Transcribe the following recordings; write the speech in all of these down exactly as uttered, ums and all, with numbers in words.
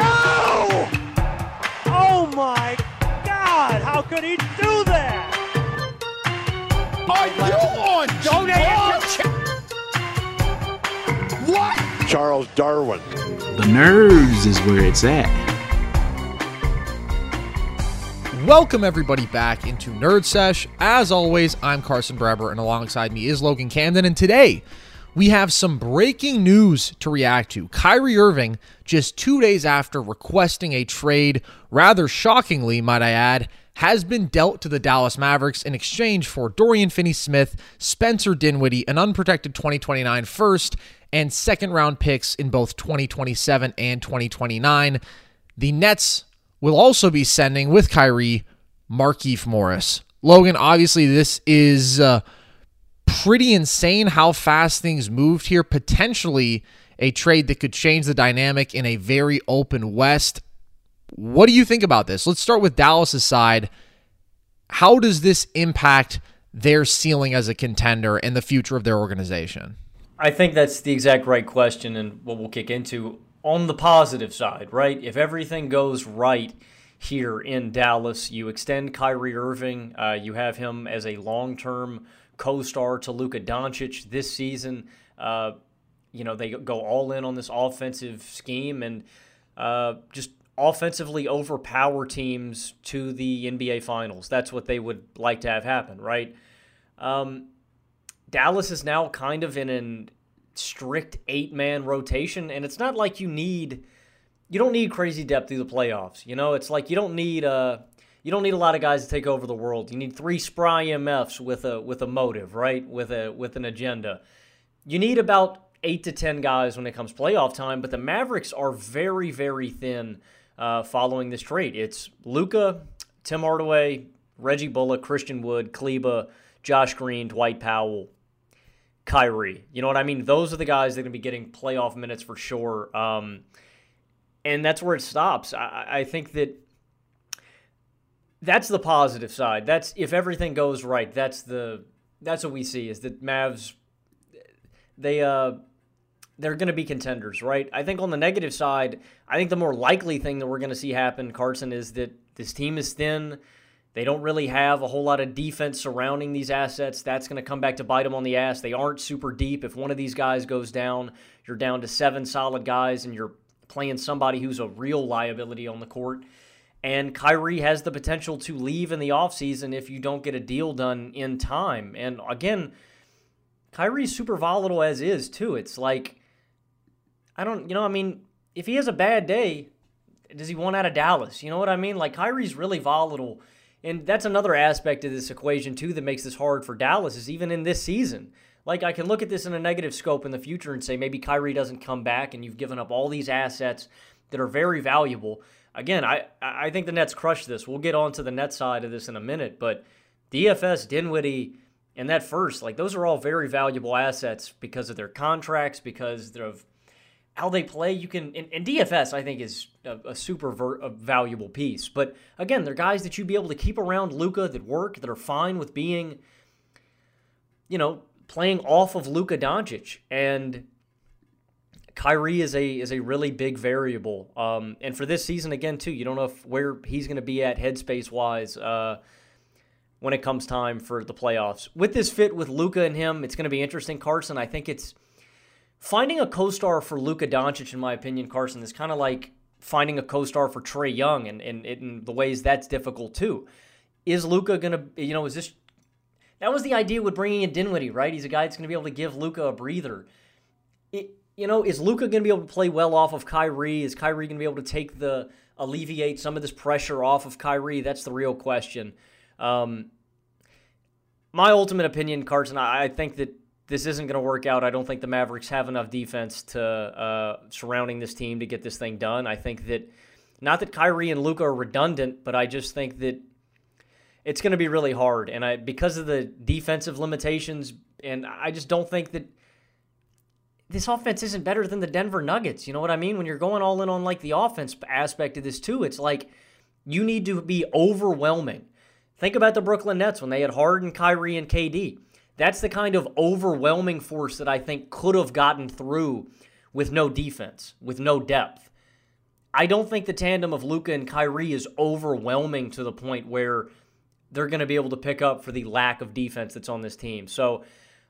No! Oh, my God. How could he do that? Are you on Donate? What? Charles Darwin. The nerves is where it's at. Welcome, everybody, back into Nerd Sesh. As always, I'm Carson Braver, and alongside me is Logan Camden, and today we have some breaking news to react to. Kyrie Irving, just two days after requesting a trade, rather shockingly, might I add, has been dealt to the Dallas Mavericks in exchange for Dorian Finney-Smith, Spencer Dinwiddie, an unprotected twenty twenty-nine first and second round picks in both twenty twenty-seven and twenty twenty-nine. The Nets will also be sending, with Kyrie, Markieff Morris. Logan, obviously this is Uh, pretty insane how fast things moved here. Potentially a trade that could change the dynamic in a very open West. What do you think about this? Let's start with Dallas's side. How does this impact their ceiling as a contender and the future of their organization? I think that's the exact right question and what we'll kick into on the positive side, right? If everything goes right here in Dallas, you extend Kyrie Irving, uh, you have him as a long-term co-star to Luka Doncic this season. Uh, you know, they go all in on this offensive scheme and uh, just offensively overpower teams to the N B A Finals. That's what they would like to have happen, right? Um, Dallas is now kind of in a strict eight-man rotation, and it's not like you need, you don't need crazy depth through the playoffs. You know, it's like you don't need a, You don't need a lot of guys to take over the world. You need three spry M Fs with a with a motive, right? With a with an agenda. You need about eight to ten guys when it comes playoff time. But the Mavericks are very very thin uh, following this trade. It's Luka, Tim Hardaway, Reggie Bullock, Christian Wood, Kleber, Josh Green, Dwight Powell, Kyrie. You know what I mean? Those are the guys that are going to be getting playoff minutes for sure. Um, and that's where it stops. I, I think that. That's the positive side. That's if everything goes right. That's the that's what we see is that Mavs they uh they're going to be contenders, right? I think on the negative side, I think the more likely thing that we're going to see happen, Carson, is that this team is thin. They don't really have a whole lot of defense surrounding these assets. That's going to come back to bite them on the ass. They aren't super deep. If one of these guys goes down, you're down to seven solid guys, and you're playing somebody who's a real liability on the court. And Kyrie has the potential to leave in the offseason if you don't get a deal done in time. And again, Kyrie's super volatile as is, too. It's like, I don't, you know, I mean, if he has a bad day, does he want out of Dallas? You know what I mean? Like, Kyrie's really volatile. And that's another aspect of this equation, too, that makes this hard for Dallas is even in this season. Like, I can look at this in a negative scope in the future and say maybe Kyrie doesn't come back and you've given up all these assets that are very valuable. Again, I, I think the Nets crushed this. We'll get on to the Nets side of this in a minute, but D F S, Dinwiddie, and that first, like, those are all very valuable assets because of their contracts, because of how they play. You can, and, and D F S, I think, is a, a super ver, a valuable piece. But again, they're guys that you'd be able to keep around Luka that work, that are fine with being, you know, playing off of Luka Doncic. And Kyrie is a is a really big variable. Um, and for this season, again, too, you don't know if, where he's going to be at headspace-wise uh, when it comes time for the playoffs. With this fit with Luka and him, it's going to be interesting, Carson. I think it's finding a co-star for Luka Doncic, in my opinion, Carson, is kind of like finding a co-star for Trae Young, and, and, and in the ways that's difficult too. Is Luka going to, you know, is this, that was the idea with bringing in Dinwiddie, right? He's a guy that's going to be able to give Luka a breather. It, you know, is Luka going to be able to play well off of Kyrie? Is Kyrie going to be able to take the, alleviate some of this pressure off of Kyrie? That's the real question. Um, my ultimate opinion, Carson, I, I think that this isn't going to work out. I don't think the Mavericks have enough defense to uh, surrounding this team to get this thing done. I think that, not that Kyrie and Luka are redundant, but I just think that it's going to be really hard. And I, because of the defensive limitations, and I just don't think that this offense isn't better than the Denver Nuggets. You know what I mean? When you're going all in on like the offense aspect of this too, it's like you need to be overwhelming. Think about the Brooklyn Nets when they had Harden, Kyrie, and K D. That's the kind of overwhelming force that I think could have gotten through with no defense, with no depth. I don't think the tandem of Luka and Kyrie is overwhelming to the point where they're going to be able to pick up for the lack of defense that's on this team. So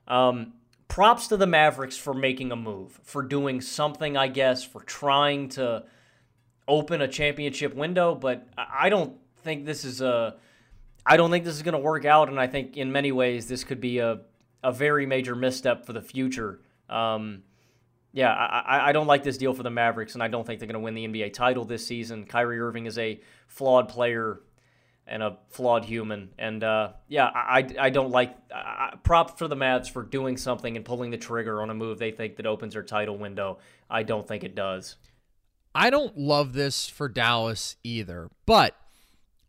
um, props to the Mavericks for making a move, for doing something, I guess, for trying to open a championship window. But I don't think this is a... I don't think this is going to work out, and I think in many ways this could be a, a very major misstep for the future. Um, yeah, I, I don't like this deal for the Mavericks, and I don't think they're going to win the N B A title this season. Kyrie Irving is a flawed player and a flawed human. And, uh, yeah, I, I don't like uh, – prop for the Mavs for doing something and pulling the trigger on a move they think that opens their title window. I don't think it does. I don't love this for Dallas either, but –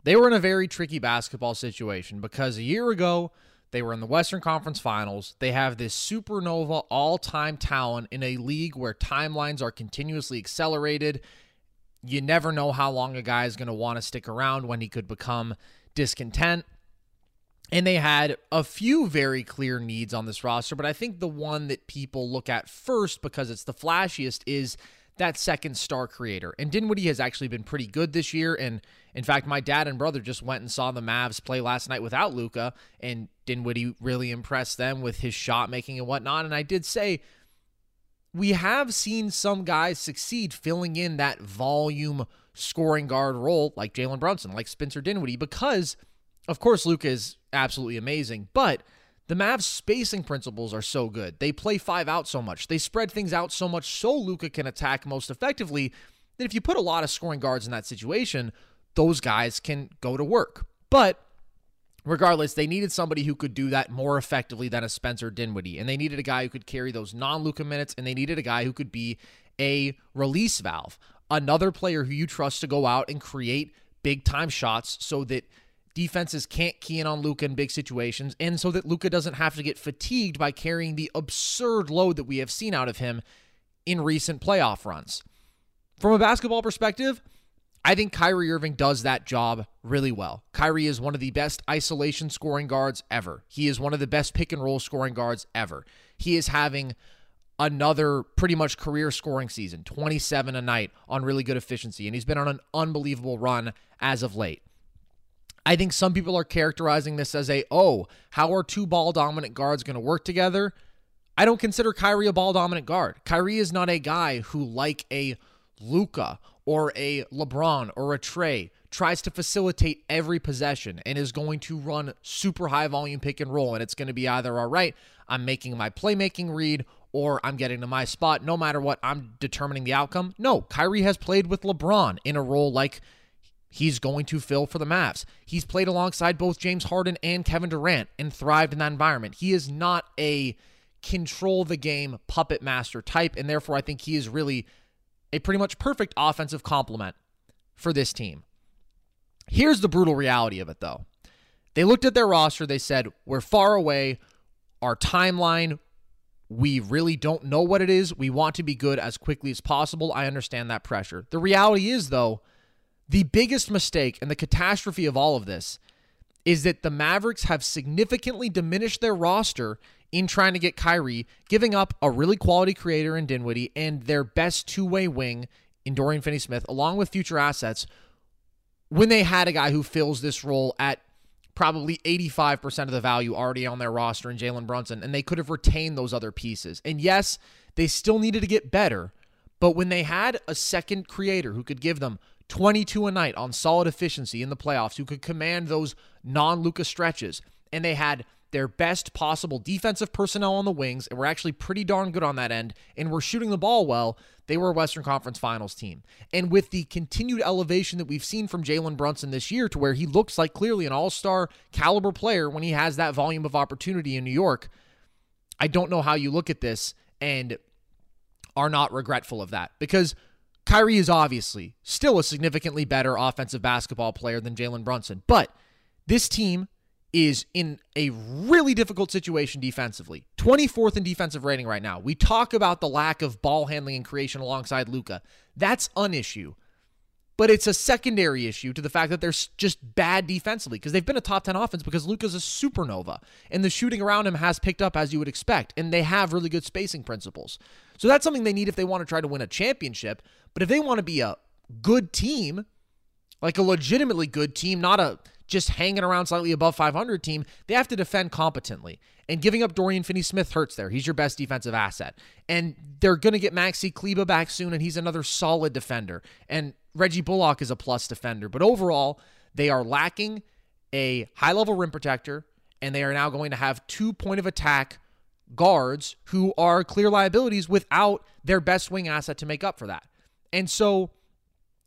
they were in a very tricky basketball situation because a year ago, they were in the Western Conference Finals. They have this supernova all-time talent in a league where timelines are continuously accelerated. You never know how long a guy is going to want to stick around, when he could become discontent. And they had a few very clear needs on this roster, but I think the one that people look at first because it's the flashiest is that second star creator. And Dinwiddie has actually been pretty good this year. And in fact, my dad and brother just went and saw the Mavs play last night without Luka, and Dinwiddie really impressed them with his shot making and whatnot. And I did say, we have seen some guys succeed filling in that volume scoring guard role, like Jalen Brunson, like Spencer Dinwiddie, because of course, Luka is absolutely amazing, but the Mavs' spacing principles are so good. They play five out so much. They spread things out so much so Luka can attack most effectively, that if you put a lot of scoring guards in that situation, those guys can go to work. But regardless, they needed somebody who could do that more effectively than a Spencer Dinwiddie, and they needed a guy who could carry those non-Luka minutes, and they needed a guy who could be a release valve, another player who you trust to go out and create big-time shots so that defenses can't key in on Luka in big situations, and so that Luka doesn't have to get fatigued by carrying the absurd load that we have seen out of him in recent playoff runs. From a basketball perspective, I think Kyrie Irving does that job really well. Kyrie is one of the best isolation scoring guards ever. He is one of the best pick and roll scoring guards ever. He is having another pretty much career scoring season, twenty-seven a night on really good efficiency, and he's been on an unbelievable run as of late. I think some people are characterizing this as a, oh, how are two ball-dominant guards going to work together? I don't consider Kyrie a ball-dominant guard. Kyrie is not a guy who, like a Luka or a LeBron or a Trae, tries to facilitate every possession and is going to run super high-volume pick and roll, and it's going to be either, all right, I'm making my playmaking read, or I'm getting to my spot. No matter what, I'm determining the outcome. No, Kyrie has played with LeBron in a role like he's going to fill for the Mavs. He's played alongside both James Harden and Kevin Durant and thrived in that environment. He is not a control-the-game puppet master type, and therefore I think he is really a pretty much perfect offensive complement for this team. Here's the brutal reality of it, though. They looked at their roster. They said, we're far away. Our timeline, we really don't know what it is. We want to be good as quickly as possible. I understand that pressure. The reality is, though, the biggest mistake and the catastrophe of all of this is that the Mavericks have significantly diminished their roster in trying to get Kyrie, giving up a really quality creator in Dinwiddie and their best two-way wing in Dorian Finney-Smith, along with future assets, when they had a guy who fills this role at probably eighty-five percent of the value already on their roster in Jalen Brunson, and they could have retained those other pieces. And yes, they still needed to get better, but when they had a second creator who could give them twenty-two a night on solid efficiency in the playoffs, who could command those non-Luka stretches, and they had their best possible defensive personnel on the wings, and were actually pretty darn good on that end, and were shooting the ball well, they were a Western Conference Finals team. And with the continued elevation that we've seen from Jalen Brunson this year, to where he looks like clearly an all-star caliber player when he has that volume of opportunity in New York, I don't know how you look at this and are not regretful of that, because Kyrie is obviously still a significantly better offensive basketball player than Jalen Brunson, but this team is in a really difficult situation defensively. twenty-fourth in defensive rating right now. We talk about the lack of ball handling and creation alongside Luka. That's an issue, but it's a secondary issue to the fact that they're just bad defensively, because they've been a top ten offense because Luka's a supernova, and the shooting around him has picked up as you would expect, and they have really good spacing principles. So that's something they need if they want to try to win a championship, but if they want to be a good team, like a legitimately good team, not a just hanging around slightly above five hundred team, they have to defend competently. And giving up Dorian Finney-Smith hurts there. He's your best defensive asset. And they're going to get Maxi Kleber back soon, and he's another solid defender. And Reggie Bullock is a plus defender. But overall, they are lacking a high-level rim protector, and they are now going to have two point-of-attack guards who are clear liabilities without their best wing asset to make up for that. And so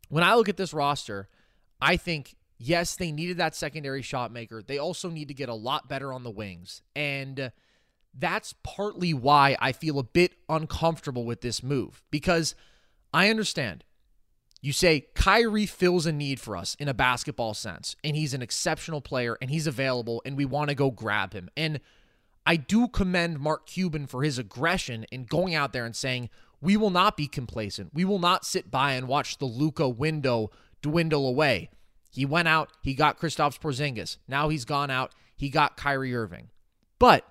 when I look at this roster, I think, yes, they needed that secondary shot maker. They also need to get a lot better on the wings. And that's partly why I feel a bit uncomfortable with this move, because I understand. You say Kyrie fills a need for us in a basketball sense, and he's an exceptional player, and he's available, and we want to go grab him. And I do commend Mark Cuban for his aggression in going out there and saying, we will not be complacent. We will not sit by and watch the Luka window dwindle away. He went out, he got Kristaps Porzingis. Now he's gone out, he got Kyrie Irving. But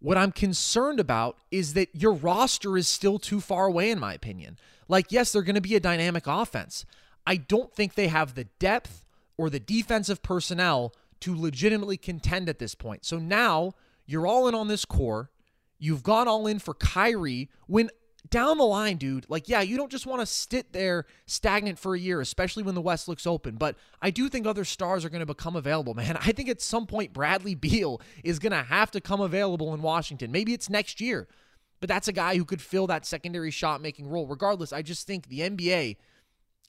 what I'm concerned about is that your roster is still too far away, in my opinion. Like, yes, they're going to be a dynamic offense. I don't think they have the depth or the defensive personnel to legitimately contend at this point. So now you're all in on this core. You've gone all in for Kyrie when down the line, dude, like, yeah, you don't just want to sit there stagnant for a year, especially when the West looks open. But I do think other stars are going to become available, man. I think at some point Bradley Beal is going to have to come available in Washington. Maybe it's next year, but that's a guy who could fill that secondary shot-making role. Regardless, I just think the N B A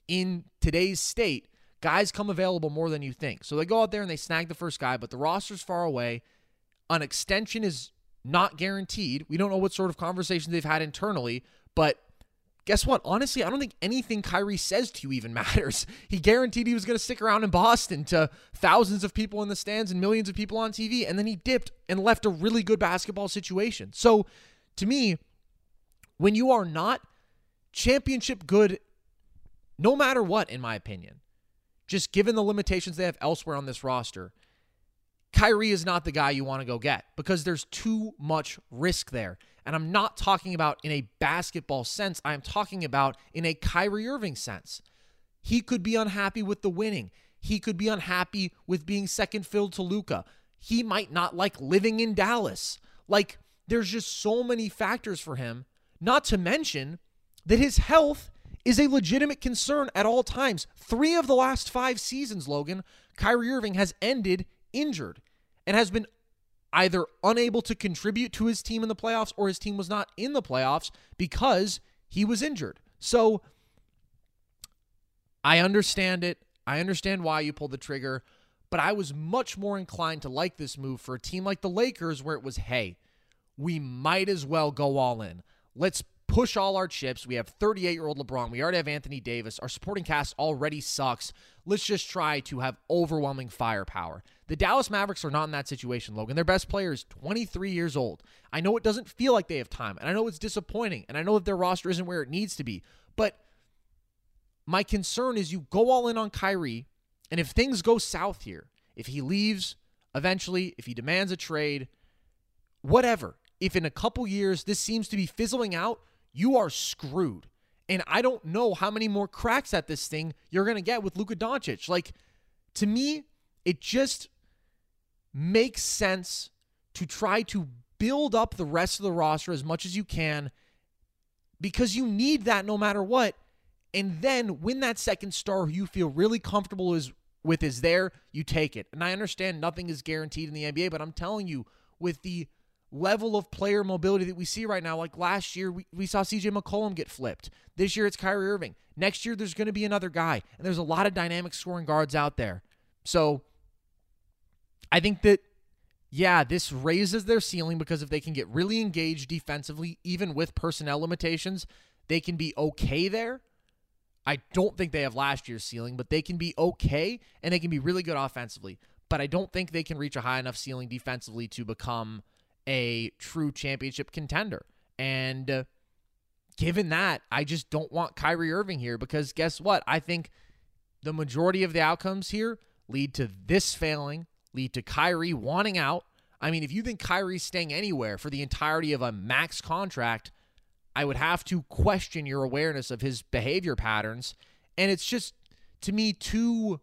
in today's state, guys come available more than you think. So they go out there and they snag the first guy, but the roster's far away. An extension is not guaranteed. We don't know what sort of conversations they've had internally, but guess what? Honestly, I don't think anything Kyrie says to you even matters. He guaranteed he was going to stick around in Boston to thousands of people in the stands and millions of people on T V, and then he dipped and left a really good basketball situation. So to me, when you are not championship good, no matter what, in my opinion, just given the limitations they have elsewhere on this roster, Kyrie is not the guy you want to go get, because there's too much risk there. And I'm not talking about in a basketball sense. I'm talking about in a Kyrie Irving sense. He could be unhappy with the winning. He could be unhappy with being second fiddle to Luka. He might not like living in Dallas. Like, there's just so many factors for him, not to mention that his health is a legitimate concern at all times. Three of the last five seasons, Logan, Kyrie Irving has ended injured and has been either unable to contribute to his team in the playoffs, or his team was not in the playoffs because he was injured. So I understand it. I understand why you pulled the trigger, but I was much more inclined to like this move for a team like the Lakers, where it was, hey, we might as well go all in. Let's push all our chips. We have thirty-eight-year-old LeBron. We already have Anthony Davis. Our supporting cast already sucks. Let's just try to have overwhelming firepower. The Dallas Mavericks are not in that situation, Logan. Their best player is twenty-three years old. I know it doesn't feel like they have time, and I know it's disappointing, and I know that their roster isn't where it needs to be, but my concern is you go all in on Kyrie, and if things go south here, if he leaves eventually, if he demands a trade, whatever, if in a couple years this seems to be fizzling out, you are screwed. And I don't know how many more cracks at this thing you're going to get with Luka Doncic. Like, to me, it just makes sense to try to build up the rest of the roster as much as you can because you need that no matter what. And then when that second star who you feel really comfortable is with is there, you take it. And I understand nothing is guaranteed in the N B A, but I'm telling you, with the level of player mobility that we see right now, like last year, we, we saw C J McCollum get flipped. This year, it's Kyrie Irving. Next year, there's going to be another guy, and there's a lot of dynamic scoring guards out there. So I think that, yeah, this raises their ceiling because if they can get really engaged defensively, even with personnel limitations, they can be okay there. I don't think they have last year's ceiling, but they can be okay, and they can be really good offensively. But I don't think they can reach a high enough ceiling defensively to become a true championship contender. And uh, given that, I just don't want Kyrie Irving here because guess what? I think the majority of the outcomes here lead to this failing, lead to Kyrie wanting out. I mean, if you think Kyrie's staying anywhere for the entirety of a max contract, I would have to question your awareness of his behavior patterns. And it's just, to me, too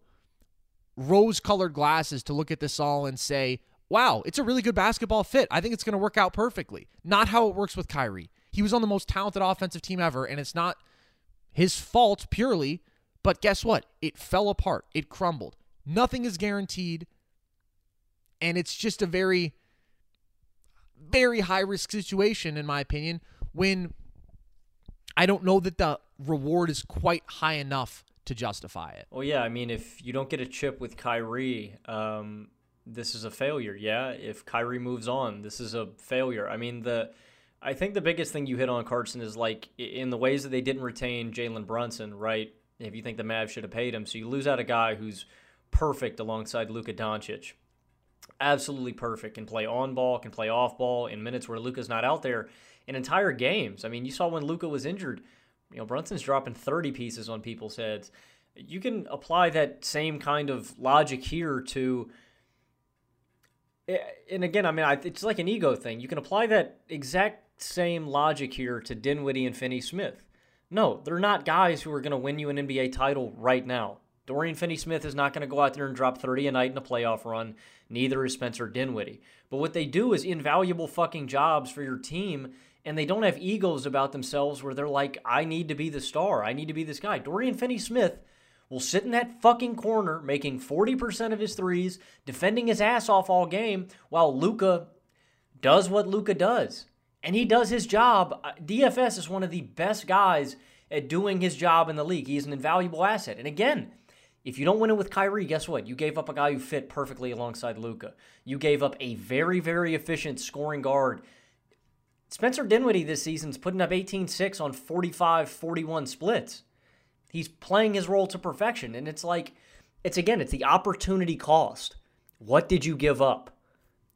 rose-colored glasses to look at this all and say, wow, it's a really good basketball fit. I think it's going to work out perfectly. Not how it works with Kyrie. He was on the most talented offensive team ever, and it's not his fault purely, but guess what? It fell apart. It crumbled. Nothing is guaranteed, and it's just a very, very high-risk situation, in my opinion, when I don't know that the reward is quite high enough to justify it. Well, yeah, I mean, if you don't get a chip with Kyrie, um, this is a failure. Yeah, if Kyrie moves on, this is a failure. I mean, the I think the biggest thing you hit on, Carson, is like in the ways that they didn't retain Jalen Brunson, right? If you think the Mavs should have paid him, so you lose out a guy who's perfect alongside Luka Doncic, absolutely perfect, can play on ball, can play off ball in minutes where Luka's not out there in entire games. I mean, you saw when Luka was injured. You know, Brunson's dropping thirty pieces on people's heads. You can apply that same kind of logic here to, and again, I mean, it's like an ego thing. You can apply that exact same logic here to Dinwiddie and Finney-Smith. No, they're not guys who are going to win you an N B A title right now. Dorian Finney-Smith is not going to go out there and drop thirty a night in a playoff run. Neither is Spencer Dinwiddie. But what they do is invaluable fucking jobs for your team, and they don't have egos about themselves where they're like, I need to be the star. I need to be this guy. Dorian Finney-Smith will sit in that fucking corner making forty percent of his threes, defending his ass off all game, while Luka does what Luka does. And he does his job. D F S is one of the best guys at doing his job in the league. He's an invaluable asset. And again, if you don't win it with Kyrie, guess what? You gave up a guy who fit perfectly alongside Luka. You gave up a very, very efficient scoring guard. Spencer Dinwiddie this season's putting up eighteen six on forty-five forty-one splits. He's playing his role to perfection, and it's like, it's again, it's the opportunity cost. What did you give up?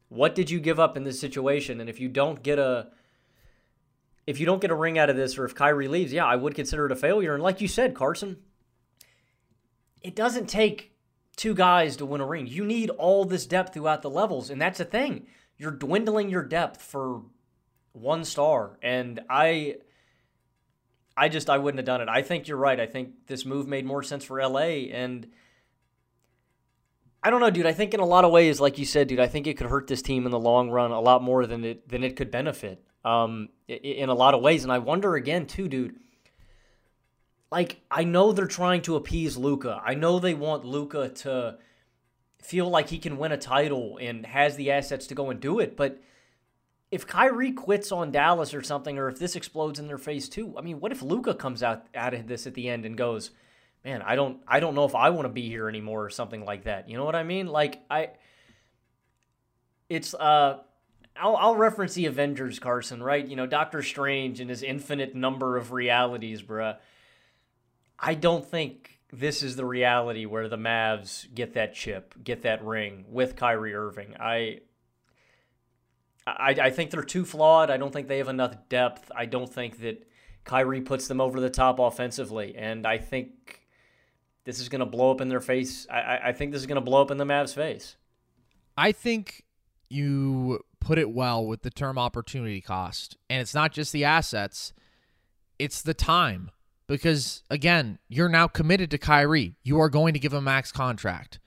What did you give up in this situation? And if you don't get a, if you don't get a ring out of this, or if Kyrie leaves, yeah, I would consider it a failure. And like you said, Carson, it doesn't take two guys to win a ring. You need all this depth throughout the levels, and that's the thing. You're dwindling your depth for one star, and I I just, I wouldn't have done it. I think you're right. I think this move made more sense for L A, and I don't know, dude. I think in a lot of ways, like you said, dude, I think it could hurt this team in the long run a lot more than it than it could benefit um, in a lot of ways, and I wonder again, too, dude, like, I know they're trying to appease Luka. I know they want Luka to feel like he can win a title and has the assets to go and do it, but if Kyrie quits on Dallas or something, or if this explodes in their face too, I mean, what if Luka comes out, out of this at the end and goes, man, I don't I don't know if I want to be here anymore or something like that. You know what I mean? Like, I, it's, uh, I'll, I'll reference the Avengers, Carson, right? You know, Doctor Strange and his infinite number of realities, bruh. I don't think this is the reality where the Mavs get that chip, get that ring with Kyrie Irving. I, I, I think they're too flawed. I don't think they have enough depth. I don't think that Kyrie puts them over the top offensively, and I think this is going to blow up in their face. I, I think this is going to blow up in the Mavs' face. I think you put it well with the term opportunity cost, and it's not just the assets. It's the time, because, again, you're now committed to Kyrie. You are going to give him a max contract,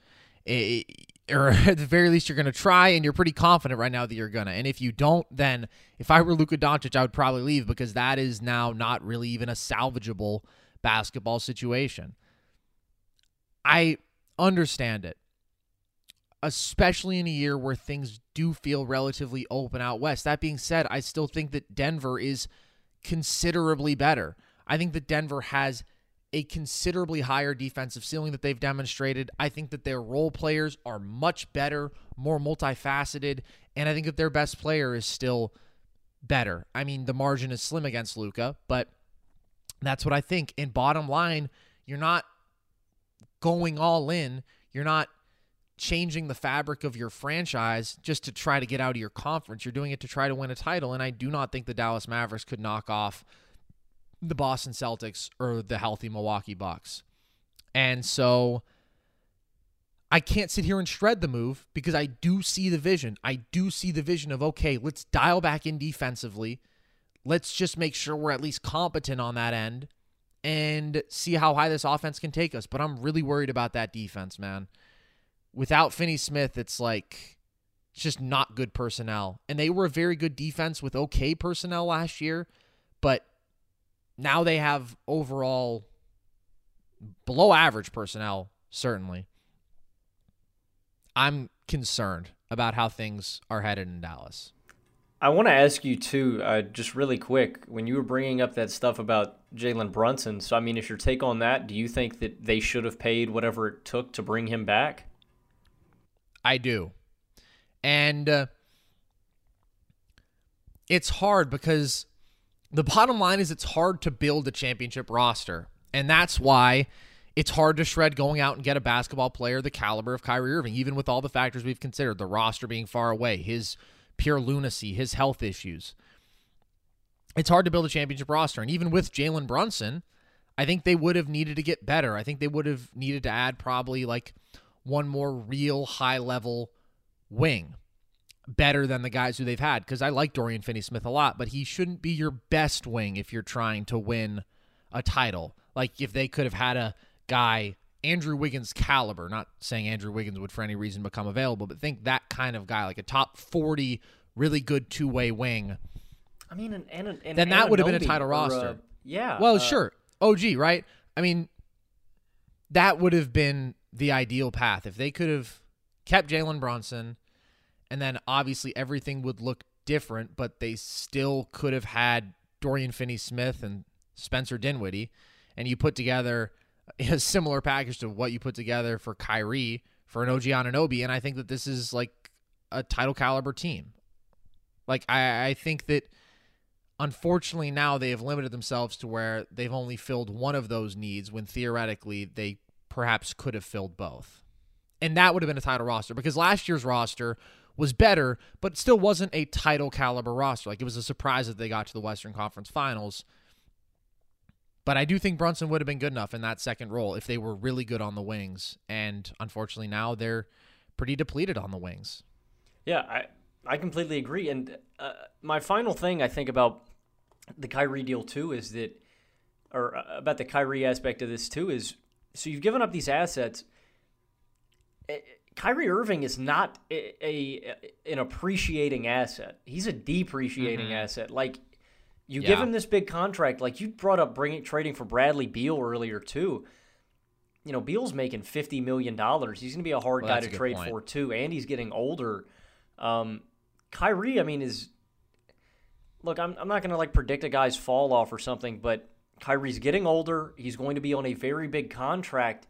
it, or at the very least you're going to try, and you're pretty confident right now that you're going to. And if you don't, then if I were Luka Doncic, I would probably leave, because that is now not really even a salvageable basketball situation. I understand it, especially in a year where things do feel relatively open out west. That being said, I still think that Denver is considerably better. I think that Denver has a considerably higher defensive ceiling that they've demonstrated. I think that their role players are much better, more multifaceted, and I think that their best player is still better. I mean, the margin is slim against Luka, but that's what I think. And bottom line, you're not going all in. You're not changing the fabric of your franchise just to try to get out of your conference. You're doing it to try to win a title, and I do not think the Dallas Mavericks could knock off the Boston Celtics or the healthy Milwaukee Bucks. And so I can't sit here and shred the move, because I do see the vision. I do see the vision of, okay, let's dial back in defensively. Let's just make sure we're at least competent on that end and see how high this offense can take us. But I'm really worried about that defense, man. Without Finney-Smith, it's like it's just not good personnel. And they were a very good defense with okay personnel last year, but now they have overall below-average personnel, certainly. I'm concerned about how things are headed in Dallas. I want to ask you, too, uh, just really quick, when you were bringing up that stuff about Jalen Brunson, so, I mean, is your take on that? Do you think that they should have paid whatever it took to bring him back? I do. And uh, it's hard, because the bottom line is it's hard to build a championship roster, and that's why it's hard to shred going out and get a basketball player the caliber of Kyrie Irving, even with all the factors we've considered, the roster being far away, his pure lunacy, his health issues. It's hard to build a championship roster. And even with Jalen Brunson, I think they would have needed to get better. I think they would have needed to add probably like one more real high-level wing, better than the guys who they've had, because I like Dorian Finney-Smith a lot, but he shouldn't be your best wing if you're trying to win a title. Like, if they could have had a guy Andrew Wiggins caliber, not saying Andrew Wiggins would for any reason become available, but think that kind of guy, like a top forty, really good two-way wing. I mean, an, an, an then that Ananobi would have been a title roster. A, yeah. Well, uh, sure. O G, right? I mean, that would have been the ideal path. If they could have kept Jalen Brunson, and then obviously everything would look different, but they still could have had Dorian Finney-Smith and Spencer Dinwiddie, and you put together a similar package to what you put together for Kyrie, for an O G Anunoby, and I think that this is like a title caliber team. Like, I, I think that unfortunately now they have limited themselves to where they've only filled one of those needs when theoretically they perhaps could have filled both. And that would have been a title roster, because last year's roster was better, but still wasn't a title caliber roster. Like, it was a surprise that they got to the Western Conference Finals. But I do think Brunson would have been good enough in that second role if they were really good on the wings. And unfortunately now they're pretty depleted on the wings. Yeah, I, I completely agree. And uh, my final thing I think about the Kyrie deal too is that, or about the Kyrie aspect of this too is, so you've given up these assets. Kyrie Irving is not a, a an appreciating asset. He's a depreciating mm-hmm. asset. Like, You yeah. give him this big contract, like you brought up bringing trading for Bradley Beal earlier too. You know, Beal's making fifty million dollars. He's going to be a hard well, guy to trade point. for too, and he's getting older. Um, Kyrie, I mean, is look, I'm I'm not going to like predict a guy's fall off or something, but Kyrie's getting older. He's going to be on a very big contract,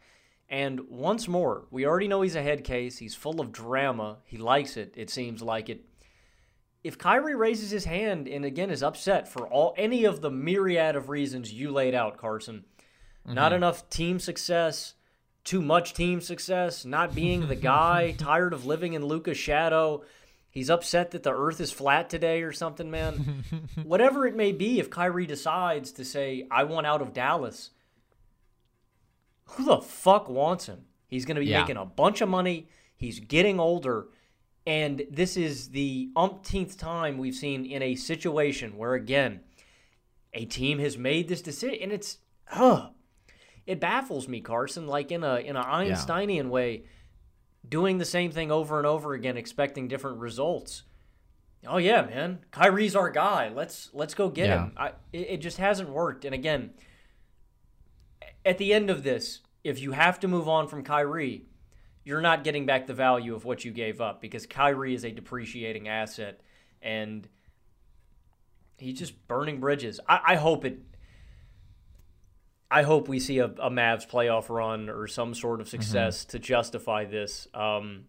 and once more, we already know he's a head case. He's full of drama. He likes it. It seems like it. if Kyrie raises his hand and, again, is upset for all any of the myriad of reasons you laid out, Carson, mm-hmm. not enough team success, too much team success, not being the guy, tired of living in Luka's shadow, he's upset that the earth is flat today or something, man. Whatever it may be, if Kyrie decides to say, I want out of Dallas, who the fuck wants him? He's going to be yeah. making a bunch of money. He's getting older. And this is the umpteenth time we've seen in a situation where, again, a team has made this decision. And it's, huh, it baffles me, Carson, like in a in an Einsteinian yeah. way, doing the same thing over and over again, expecting different results. Oh, yeah, man. Kyrie's our guy. Let's let's go get yeah. him. I, it, it just hasn't worked. And, again, at the end of this, if you have to move on from Kyrie, you're not getting back the value of what you gave up because Kyrie is a depreciating asset, and he's just burning bridges. I, I hope it. I hope we see a, a Mavs playoff run or some sort of success mm-hmm. to justify this. Um,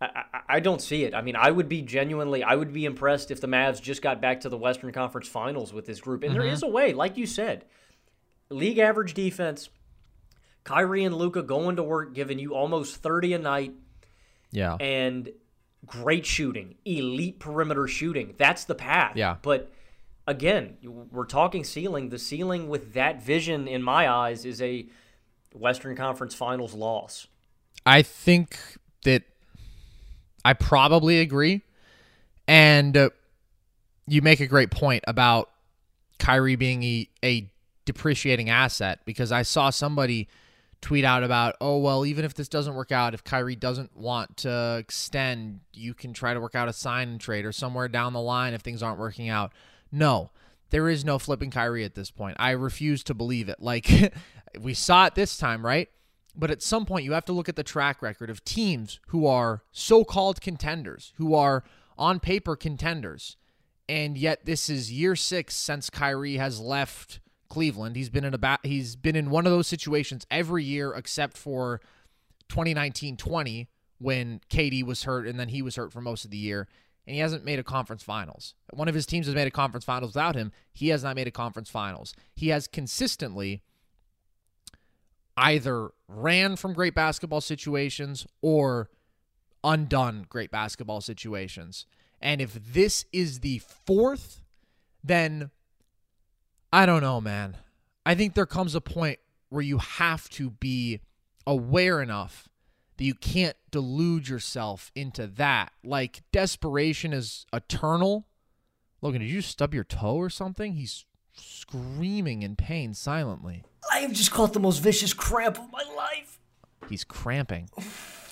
I, I, I don't see it. I mean, I would be genuinely, I would be impressed if the Mavs just got back to the Western Conference Finals with this group. And mm-hmm. there is a way, like you said, league average defense. Kyrie and Luka going to work, giving you almost thirty a night. Yeah. And great shooting, elite perimeter shooting. That's the path. Yeah. But, again, we're talking ceiling. The ceiling with that vision, in my eyes, is a Western Conference Finals loss. I think that I probably agree. And uh, you make a great point about Kyrie being a, a depreciating asset because I saw somebody tweet out about, oh, well, even if this doesn't work out, if Kyrie doesn't want to extend, you can try to work out a sign and trade or somewhere down the line if things aren't working out. No, there is no flipping Kyrie at this point. I refuse to believe it. Like, we saw it this time, right? But at some point, you have to look at the track record of teams who are so-called contenders, who are on paper contenders, and yet this is year six since Kyrie has left Cleveland. He's been in about he's been in one of those situations every year except for twenty nineteen twenty when K D was hurt and then he was hurt for most of the year, and he hasn't made a conference finals. One of his teams has made a conference finals without him. He has not made a conference finals. He has consistently either ran from great basketball situations or undone great basketball situations. And if this is the fourth, then I don't know, man. I think there comes a point where you have to be aware enough that you can't delude yourself into that. Like, desperation is eternal. Logan, did you stub your toe or something? He's screaming in pain silently. I have just caught the most vicious cramp of my life. He's cramping.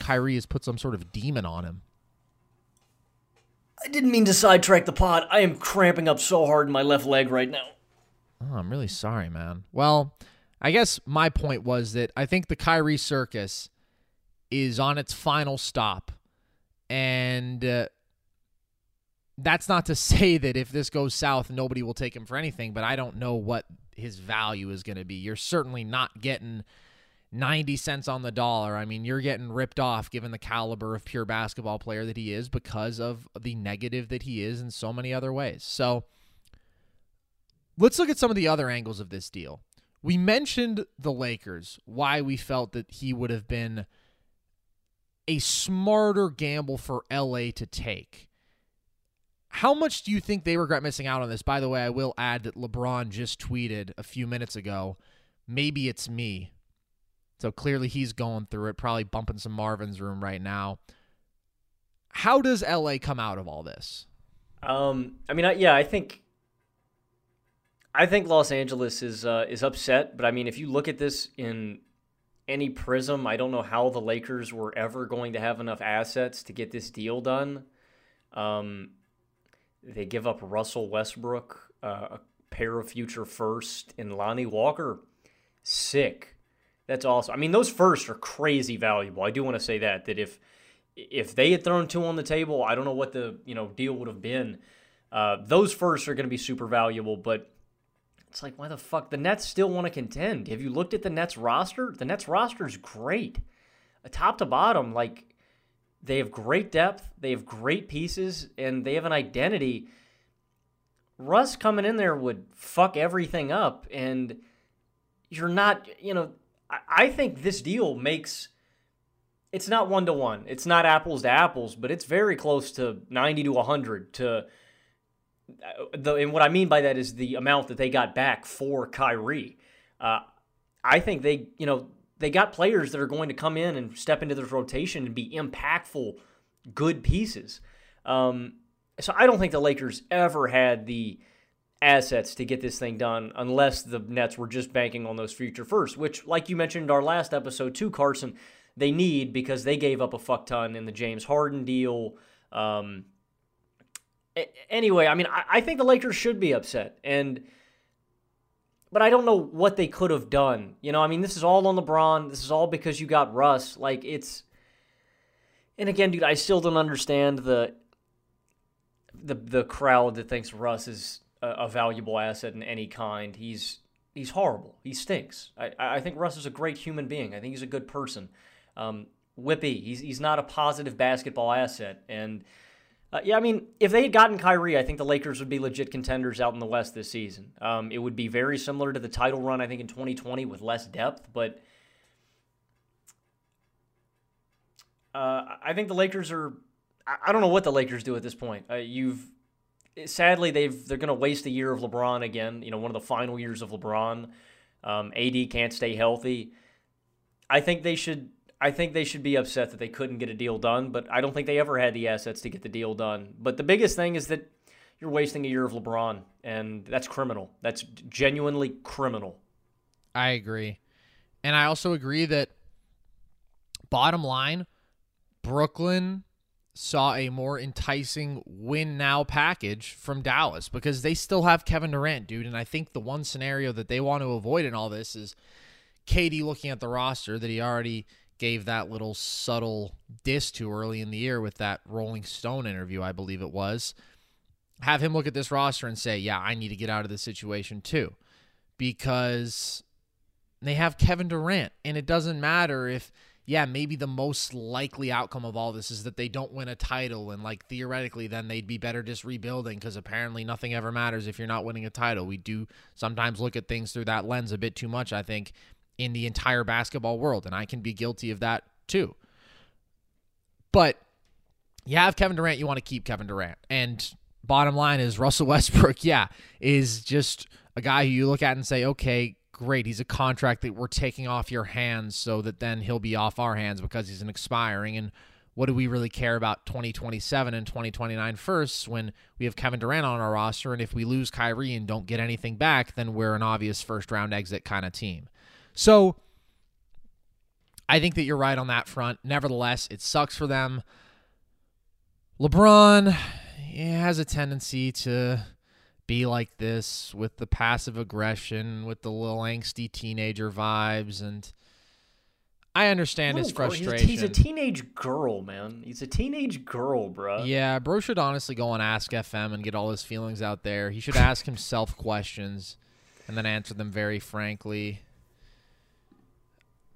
Kyrie has put some sort of demon on him. I didn't mean to sidetrack the pod. I am cramping up so hard in my left leg right now. Oh, I'm really sorry, man. Well, I guess my point was that I think the Kyrie circus is on its final stop. And uh, that's not to say that if this goes south, nobody will take him for anything, but I don't know what his value is going to be. You're certainly not getting ninety cents on the dollar. I mean, you're getting ripped off given the caliber of pure basketball player that he is because of the negative that he is in so many other ways. So let's look at some of the other angles of this deal. We mentioned the Lakers, why we felt that he would have been a smarter gamble for L A to take. How much do you think they regret missing out on this? By the way, I will add that LeBron just tweeted a few minutes ago, maybe it's me. So clearly he's going through it, probably bumping some Marvin's room right now. How does L A come out of all this? Um, I mean, I, yeah, I think... I think Los Angeles is uh, is upset, but I mean, if you look at this in any prism, I don't know how the Lakers were ever going to have enough assets to get this deal done. Um, they give up Russell Westbrook, uh, a pair of future first, and Lonnie Walker. Sick. That's awesome. I mean, those firsts are crazy valuable. I do want to say that that if if they had thrown two on the table, I don't know what the you know deal would have been. Uh, those firsts are going to be super valuable, but it's like, why the fuck? The Nets still want to contend. Have you looked at the Nets roster? The Nets roster is great. Top to bottom, like, They have great depth. They have great pieces, and they have an identity. Russ coming in there would fuck everything up, and you're not, you know, I, I think this deal makes, it's not one-to-one. It's not apples to apples, but it's very close to ninety to one hundred to, the, and what I mean by that is the amount that they got back for Kyrie. Uh, I think they, you know, they got players that are going to come in and step into this rotation and be impactful, good pieces. Um, so I don't think the Lakers ever had the assets to get this thing done unless the Nets were just banking on those future firsts, which, like you mentioned in our last episode too, Carson, they need because they gave up a fuck ton in the James Harden deal. Um, anyway, I mean, I, I think the Lakers should be upset, and but I don't know what they could have done. You know, I mean, this is all on LeBron. This is all because you got Russ. Like, it's... And again, dude, I still don't understand the the the crowd that thinks Russ is a, a valuable asset in any kind. He's he's horrible. He stinks. I, I think Russ is a great human being. I think he's a good person. Um, whippy. He's, he's not a positive basketball asset. And, uh, yeah, I mean, if they had gotten Kyrie, I think the Lakers would be legit contenders out in the West this season. Um, it would be very similar to the title run, I think, in twenty twenty with less depth. But uh, I think the Lakers are – I don't know what the Lakers do at this point. Uh, you've – sadly, they've, they're going to waste a year of LeBron again, you know, one of the final years of LeBron. Um, A D can't stay healthy. I think they should – I think they should be upset that they couldn't get a deal done, but I don't think they ever had the assets to get the deal done. But the biggest thing is that you're wasting a year of LeBron, and that's criminal. That's genuinely criminal. I agree. And I also agree that, bottom line, Brooklyn saw a more enticing win-now package from Dallas because they still have Kevin Durant, dude. And I think the one scenario that they want to avoid in all this is K D looking at the roster that he already – gave that little subtle diss to early in the year with that Rolling Stone interview, I believe it was. Have him look at this roster and say, yeah, I need to get out of this situation too, because they have Kevin Durant, and it doesn't matter if, yeah, maybe the most likely outcome of all this is that they don't win a title, and like theoretically then they'd be better just rebuilding because apparently nothing ever matters if you're not winning a title. We do sometimes look at things through that lens a bit too much, I think, in the entire basketball world, and I can be guilty of that too. But you have Kevin Durant, you want to keep Kevin Durant. And bottom line is Russell Westbrook, yeah, is just a guy who you look at and say, okay, great, he's a contract that we're taking off your hands so that then he'll be off our hands because he's an expiring. And what do we really care about twenty twenty-seven and twenty twenty-nine firsts when we have Kevin Durant on our roster? And if we lose Kyrie and don't get anything back, then we're an obvious first-round exit kind of team. So I think that you're right on that front. Nevertheless, it sucks for them. LeBron has a tendency to be like this with the passive aggression, with the little angsty teenager vibes, and I understand his frustration. He's a teenage girl, man. He's a teenage girl, bro. Yeah, bro should honestly go on Ask F M and get all his feelings out there. He should ask himself questions and then answer them very frankly.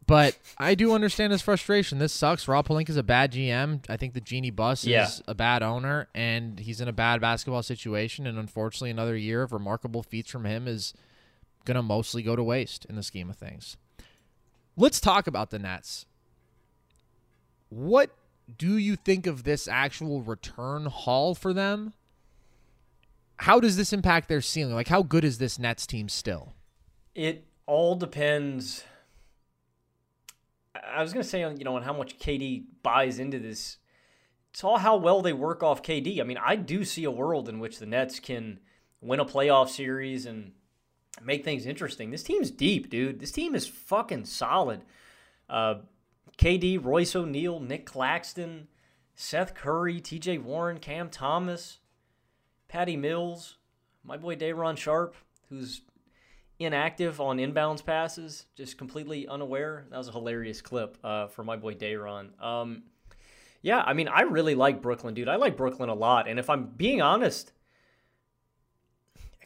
But I do understand his frustration. This sucks. Rob Pelinka is a bad G M. I think the Genie Bus is yeah. a bad owner, and he's in a bad basketball situation. And unfortunately, another year of remarkable feats from him is going to mostly go to waste in the scheme of things. Let's talk about the Nets. What do you think of this actual return haul for them? How does this impact their ceiling? Like, how good is this Nets team still? It all depends. I was going to say, you know, on how much K D buys into this. It's all how well they work off K D. I mean, I do see a world in which the Nets can win a playoff series and make things interesting. This team's deep, dude. This team is fucking solid. Uh, K D, Royce O'Neal, Nick Claxton, Seth Curry, T J Warren, Cam Thomas, Patty Mills, my boy Day'Ron Sharp, who's inactive on inbounds passes, just completely unaware. That was a hilarious clip uh, for my boy Day'Ron. Um, yeah, I mean, I really like Brooklyn, dude. I like Brooklyn a lot. And if I'm being honest,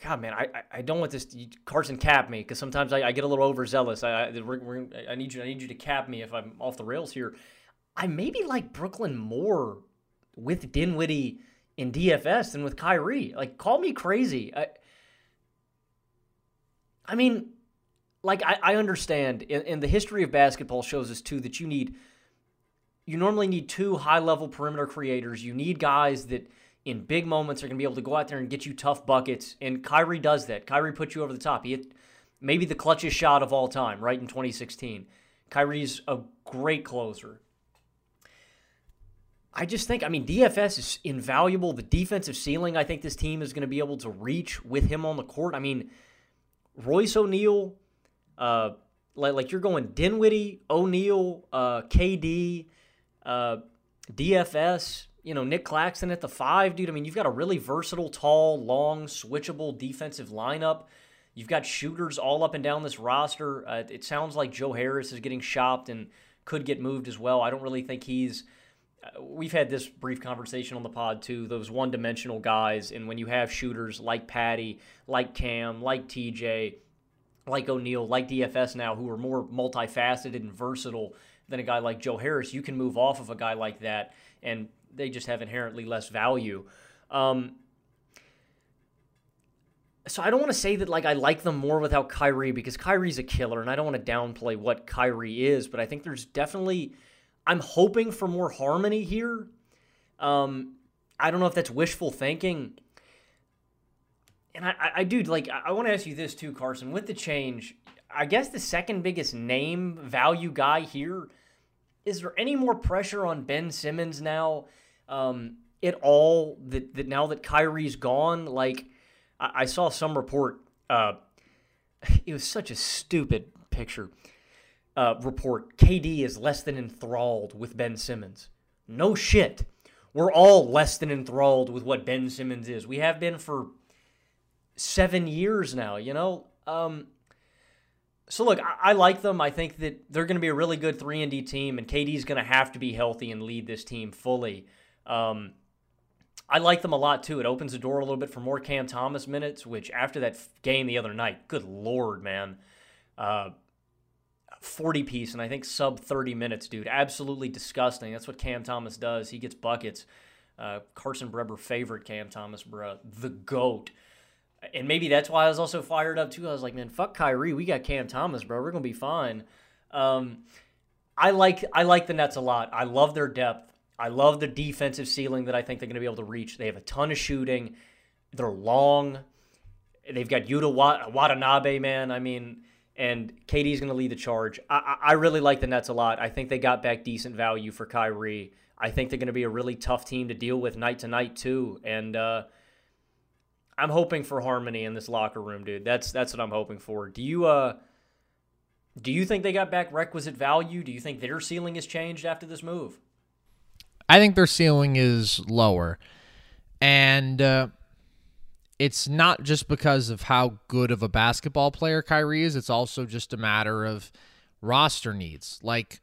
God, man, I, I, I don't want this. To, Carson, cap me, because sometimes I, I get a little overzealous. I I, we're, we're, I need you. I need you to cap me if I'm off the rails here. I maybe like Brooklyn more with Dinwiddie in D F S than with Kyrie. Like, call me crazy. I, I mean, like, I, I understand, and, and the history of basketball shows us, too, that you need, you normally need two high-level perimeter creators. You need guys that, in big moments, are going to be able to go out there and get you tough buckets, and Kyrie does that. Kyrie puts you over the top. He hit maybe the clutchest shot of all time, right, in twenty sixteen. Kyrie's a great closer. I just think, I mean, D F S is invaluable. The defensive ceiling I think this team is going to be able to reach with him on the court. I mean, Royce O'Neal, uh, like, like you're going Dinwiddie, O'Neal, uh, K D, uh, D F S, you know, Nick Claxton at the five, dude. I mean, you've got a really versatile, tall, long, switchable defensive lineup. You've got shooters all up and down this roster. Uh, it sounds like Joe Harris is getting shopped and could get moved as well. I don't really think he's... We've had this brief conversation on the pod, too, those one-dimensional guys, and when you have shooters like Patty, like Cam, like T J, like O'Neal, like D F S now, who are more multifaceted and versatile than a guy like Joe Harris, you can move off of a guy like that, and they just have inherently less value. Um, so I don't want to say that like I like them more without Kyrie, because Kyrie's a killer, and I don't want to downplay what Kyrie is, but I think there's definitely... I'm hoping for more harmony here. Um, I don't know if that's wishful thinking. And I, I, I do, like, I, I want to ask you this too, Carson. With the change, I guess the second biggest name value guy here, is there any more pressure on Ben Simmons now um, at all that, that now that Kyrie's gone? Like, I, I saw some report. Uh, it was such a stupid picture. Uh, report, K D is less than enthralled with Ben Simmons. No shit. We're all less than enthralled with what Ben Simmons is. We have been for seven years now, you know? Um, so, look, I, I like them. I think that they're going to be a really good three and D team, and K D's going to have to be healthy and lead this team fully. Um, I like them a lot, too. It opens the door a little bit for more Cam Thomas minutes, which after that game the other night, good Lord, man. Uh, forty-piece, and I think sub thirty minutes, dude. Absolutely disgusting. That's what Cam Thomas does. He gets buckets. Uh, Carson Braver favorite Cam Thomas, bro. The GOAT. And maybe that's why I was also fired up, too. I was like, man, fuck Kyrie. We got Cam Thomas, bro. We're going to be fine. Um, I like I like the Nets a lot. I love their depth. I love the defensive ceiling that I think they're going to be able to reach. They have a ton of shooting. They're long. They've got Yuta Wat- Watanabe, man. I mean... And K D's going to lead the charge. I, I really like the Nets a lot. I think they got back decent value for Kyrie. I think they're going to be a really tough team to deal with night to night, too. And uh, I'm hoping for harmony in this locker room, dude. That's that's what I'm hoping for. Do you uh, do you think they got back requisite value? Do you think their ceiling has changed after this move? I think their ceiling is lower. And... Uh... It's not just because of how good of a basketball player Kyrie is. It's also just a matter of roster needs. Like,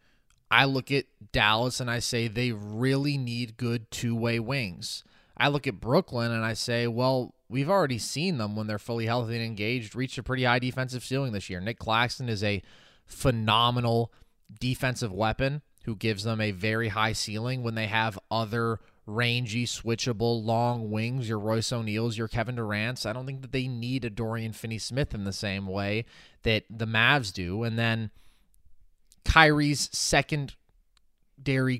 I look at Dallas and I say they really need good two-way wings. I look at Brooklyn and I say, well, we've already seen them when they're fully healthy and engaged reach a pretty high defensive ceiling this year. Nick Claxton is a phenomenal defensive weapon who gives them a very high ceiling when they have other rangy, switchable, long wings, your Royce O'Neals, your Kevin Durant's. I don't think that they need a Dorian Finney-Smith in the same way that the Mavs do. And then Kyrie's secondary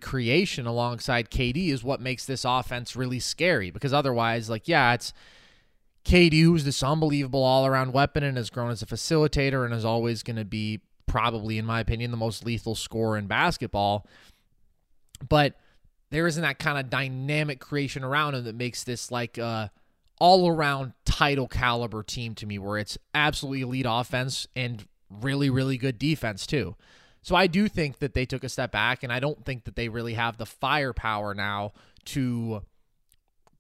creation alongside K D is what makes this offense really scary, because otherwise, like, yeah, it's K D who's this unbelievable all-around weapon and has grown as a facilitator and is always going to be probably, in my opinion, the most lethal scorer in basketball. But there isn't that kind of dynamic creation around him that makes this like uh, all-around title caliber team to me, where it's absolutely elite offense and really, really good defense too. So I do think that they took a step back, and I don't think that they really have the firepower now to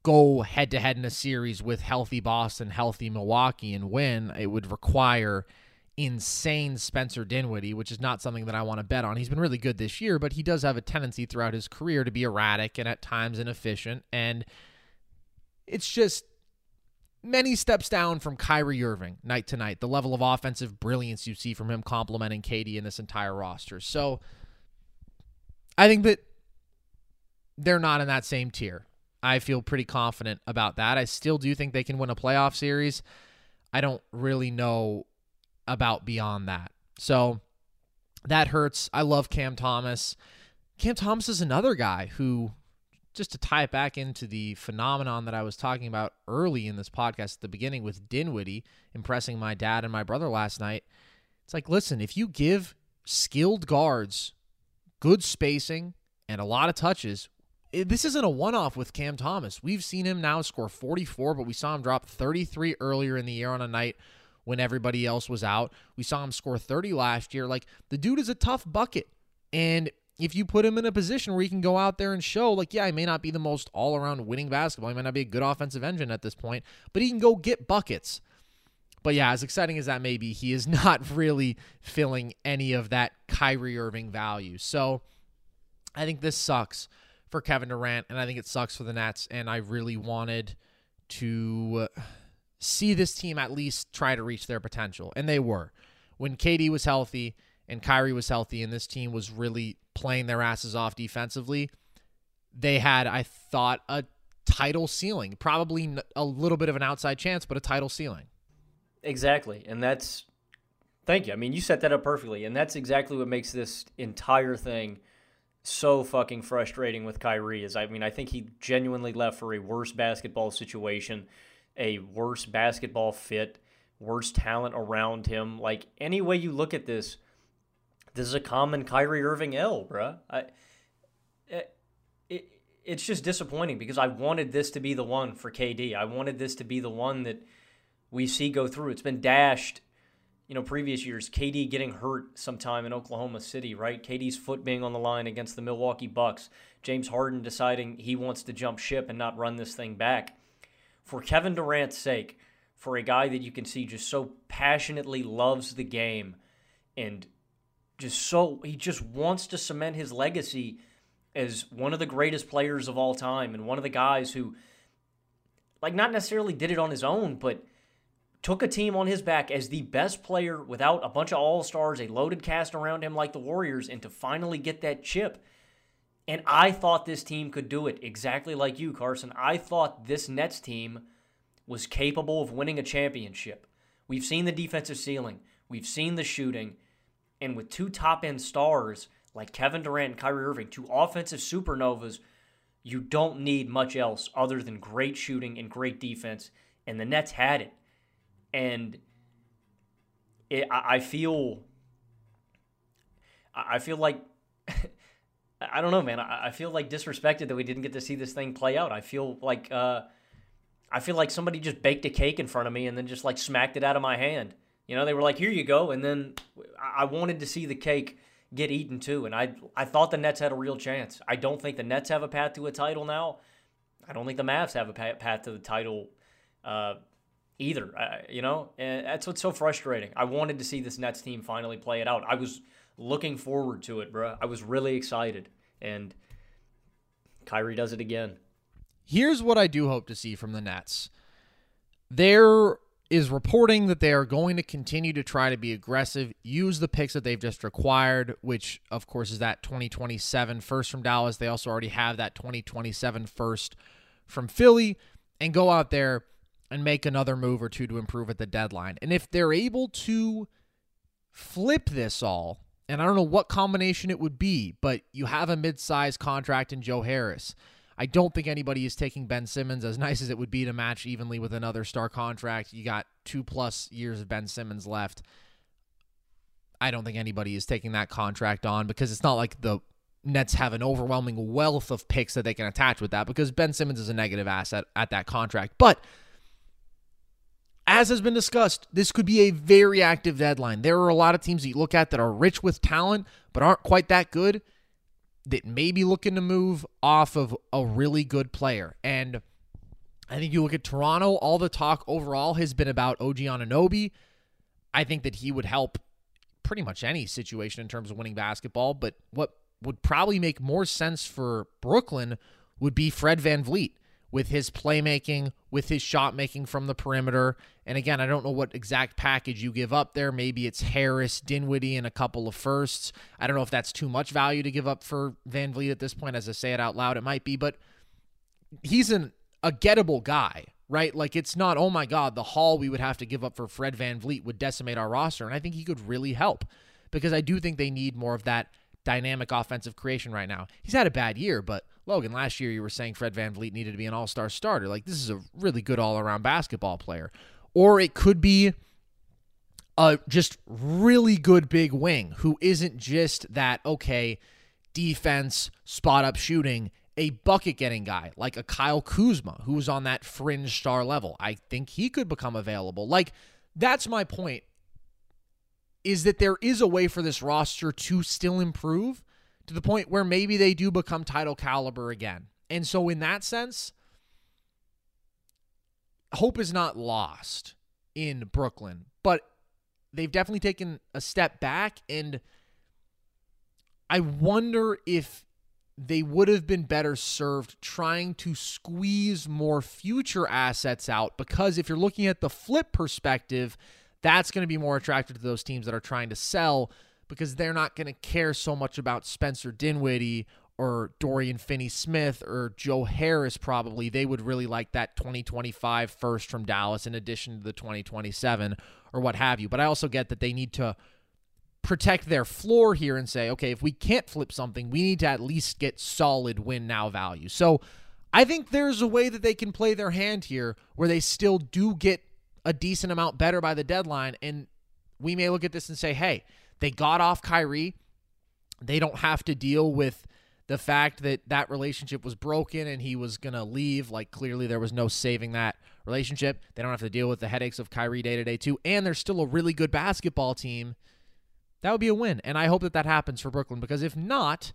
go head-to-head in a series with healthy Boston, healthy Milwaukee and win. It would require insane Spencer Dinwiddie, which is not something that I want to bet on. He's been really good this year, but he does have a tendency throughout his career to be erratic and at times inefficient, and it's just many steps down from Kyrie Irving night to night, the level of offensive brilliance you see from him complementing K D in this entire roster. So I think that they're not in that same tier. I feel pretty confident about that. I still do think they can win a playoff series. I don't really know about beyond that. So that hurts. I love Cam Thomas. Cam Thomas is another guy who, just to tie it back into the phenomenon that I was talking about early in this podcast at the beginning with Dinwiddie impressing my dad and my brother last night, it's like, listen, if you give skilled guards good spacing and a lot of touches, this isn't a one-off with Cam Thomas. We've seen him now score forty-four, but we saw him drop thirty-three earlier in the year on a night when everybody else was out. We saw him score thirty last year. Like, the dude is a tough bucket. And if you put him in a position where he can go out there and show, like, yeah, he may not be the most all-around winning basketball. He might not be a good offensive engine at this point, but he can go get buckets. But yeah, as exciting as that may be, he is not really filling any of that Kyrie Irving value. So I think this sucks for Kevin Durant, and I think it sucks for the Nets, and I really wanted to see this team at least try to reach their potential, and they were. When K D was healthy and Kyrie was healthy and this team was really playing their asses off defensively, they had, I thought, a title ceiling, probably a little bit of an outside chance, but a title ceiling. Exactly, and that's – thank you. I mean, you set that up perfectly, and that's exactly what makes this entire thing so fucking frustrating with Kyrie. Is, I mean, I think he genuinely left for a worse basketball situation, a worse basketball fit, worse talent around him. Like, any way you look at this, this is a common Kyrie Irving L, bruh. I, it, it, it's just disappointing because I wanted this to be the one for K D. I wanted this to be the one that we see go through. It's been dashed, you know, previous years. K D getting hurt sometime in Oklahoma City, right? K D's foot being on the line against the Milwaukee Bucks. James Harden deciding he wants to jump ship and not run this thing back. For Kevin Durant's sake, for a guy that you can see just so passionately loves the game and just so he just wants to cement his legacy as one of the greatest players of all time and one of the guys who, like, not necessarily did it on his own, but took a team on his back as the best player without a bunch of all-stars, a loaded cast around him like the Warriors, and to finally get that chip. And I thought this team could do it, exactly like you, Carson. I thought this Nets team was capable of winning a championship. We've seen the defensive ceiling. We've seen the shooting. And with two top-end stars like Kevin Durant and Kyrie Irving, two offensive supernovas, you don't need much else other than great shooting and great defense. And the Nets had it. And it, I feel, I feel like, I don't know, man. I feel like disrespected that we didn't get to see this thing play out. I feel like, uh, I feel like somebody just baked a cake in front of me and then just like smacked it out of my hand. You know, they were like, "Here you go," and then I wanted to see the cake get eaten too. And I, I thought the Nets had a real chance. I don't think the Nets have a path to a title now. I don't think the Mavs have a path to the title. Uh, Either, uh, you know, and that's what's so frustrating. I wanted to see this Nets team finally play it out. I was looking forward to it, bro. I was really excited, and Kyrie does it again. Here's what I do hope to see from the Nets. There is reporting that they are going to continue to try to be aggressive, use the picks that they've just acquired, which, of course, is that twenty twenty-seven first from Dallas. They also already have that twenty twenty-seven first from Philly, and go out there and make another move or two to improve at the deadline. And if they're able to flip this all, and I don't know what combination it would be, but you have a mid-sized contract in Joe Harris. I don't think anybody is taking Ben Simmons, as nice as it would be to match evenly with another star contract. You got two-plus years of Ben Simmons left. I don't think anybody is taking that contract on because it's not like the Nets have an overwhelming wealth of picks that they can attach with that because Ben Simmons is a negative asset at that contract. But as has been discussed, this could be a very active deadline. There are a lot of teams that you look at that are rich with talent but aren't quite that good that may be looking to move off of a really good player. And I think you look at Toronto, all the talk overall has been about O G Anunoby. I think that he would help pretty much any situation in terms of winning basketball, but what would probably make more sense for Brooklyn would be Fred VanVleet. with his playmaking, with his shot making from the perimeter. And again, I don't know what exact package you give up there. Maybe it's Harris, Dinwiddie, and a couple of firsts. I don't know if that's too much value to give up for VanVleet at this point. As I say it out loud, it might be, but he's an, a gettable guy, right? Like, it's not, oh my God, the haul we would have to give up for Fred VanVleet would decimate our roster. And I think he could really help, because I do think they need more of that dynamic offensive creation right now. He's had a bad year, but Logan, last year you were saying Fred VanVleet needed to be an all-star starter. Like, this is a really good all-around basketball player. Or it could be a just really good big wing who isn't just that, okay, defense, spot-up shooting, a bucket-getting guy, like a Kyle Kuzma, who was on that fringe star level. I think he could become available. Like, that's my point, is that there is a way for this roster to still improve to the point where maybe they do become title caliber again. And so in that sense, hope is not lost in Brooklyn, but they've definitely taken a step back, and I wonder if they would have been better served trying to squeeze more future assets out, because if you're looking at the flip perspective, that's going to be more attractive to those teams that are trying to sell, because they're not going to care so much about Spencer Dinwiddie or Dorian Finney-Smith or Joe Harris probably. They would really like that twenty twenty-five first from Dallas in addition to the twenty twenty-seven or what have you. But I also get that they need to protect their floor here and say, okay, if we can't flip something, we need to at least get solid win now value. So I think there's a way that they can play their hand here where they still do get a decent amount better by the deadline. And we may look at this and say, hey, they got off Kyrie. They don't have to deal with the fact that that relationship was broken and he was going to leave. Like, clearly there was no saving that relationship. They don't have to deal with the headaches of Kyrie day to day too. And they're still a really good basketball team. That would be a win. And I hope that that happens for Brooklyn, because if not,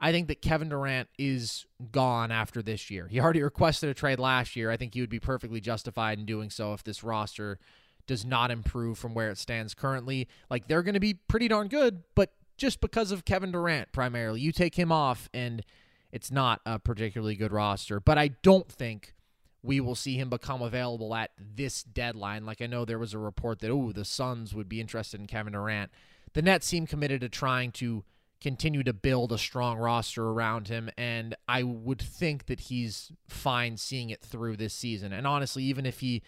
I think that Kevin Durant is gone after this year. He already requested a trade last year. I think he would be perfectly justified in doing so if this roster does not improve from where it stands currently. Like, they're going to be pretty darn good, but just because of Kevin Durant primarily. You take him off, and it's not a particularly good roster. But I don't think we will see him become available at this deadline. Like, I know there was a report that, oh, the Suns would be interested in Kevin Durant. The Nets seem committed to trying to continue to build a strong roster around him, and I would think that he's fine seeing it through this season. And honestly, even if he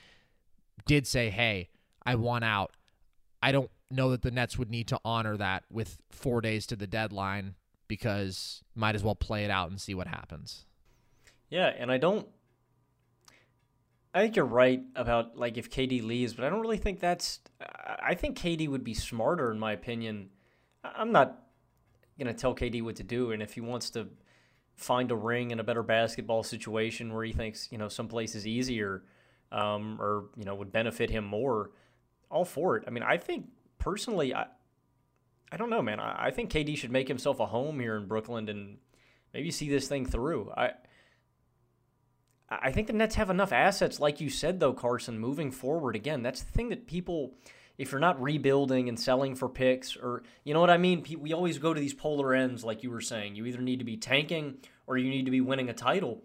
did say, hey, I want out, I don't know that the Nets would need to honor that with four days to the deadline, because might as well play it out and see what happens. Yeah, and I don't I think you're right about, like, if K D leaves, but I don't really think that's I think K D would be smarter, in my opinion. I'm not going to tell K D what to do, and if he wants to find a ring in a better basketball situation where he thinks, you know, someplace is easier um, or, you know, would benefit him more, all for it. I mean, I think personally, I, I don't know, man. I, I think K D should make himself a home here in Brooklyn and maybe see this thing through. I I think the Nets have enough assets, like you said, though, Carson, moving forward. Again, that's the thing that people, if you're not rebuilding and selling for picks, or, you know what I mean? We always go to these polar ends, like you were saying. You either need to be tanking or you need to be winning a title.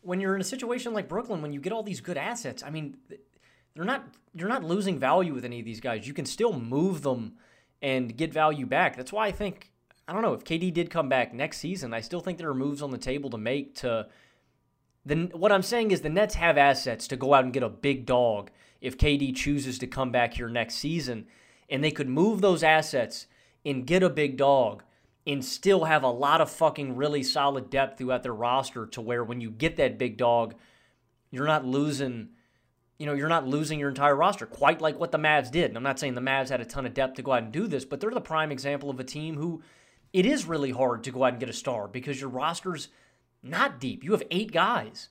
When you're in a situation like Brooklyn, when you get all these good assets, I mean, they're not you're not losing value with any of these guys. You can still move them and get value back. That's why I think, I don't know, if K D did come back next season, I still think there are moves on the table to make to... The, what I'm saying is the Nets have assets to go out and get a big dog if K D chooses to come back here next season, and they could move those assets and get a big dog and still have a lot of fucking really solid depth throughout their roster to where when you get that big dog, you're not losing, you know, you're not losing your entire roster, quite like what the Mavs did. And I'm not saying the Mavs had a ton of depth to go out and do this, but they're the prime example of a team who it is really hard to go out and get a star because your roster's not deep. You have eight guys.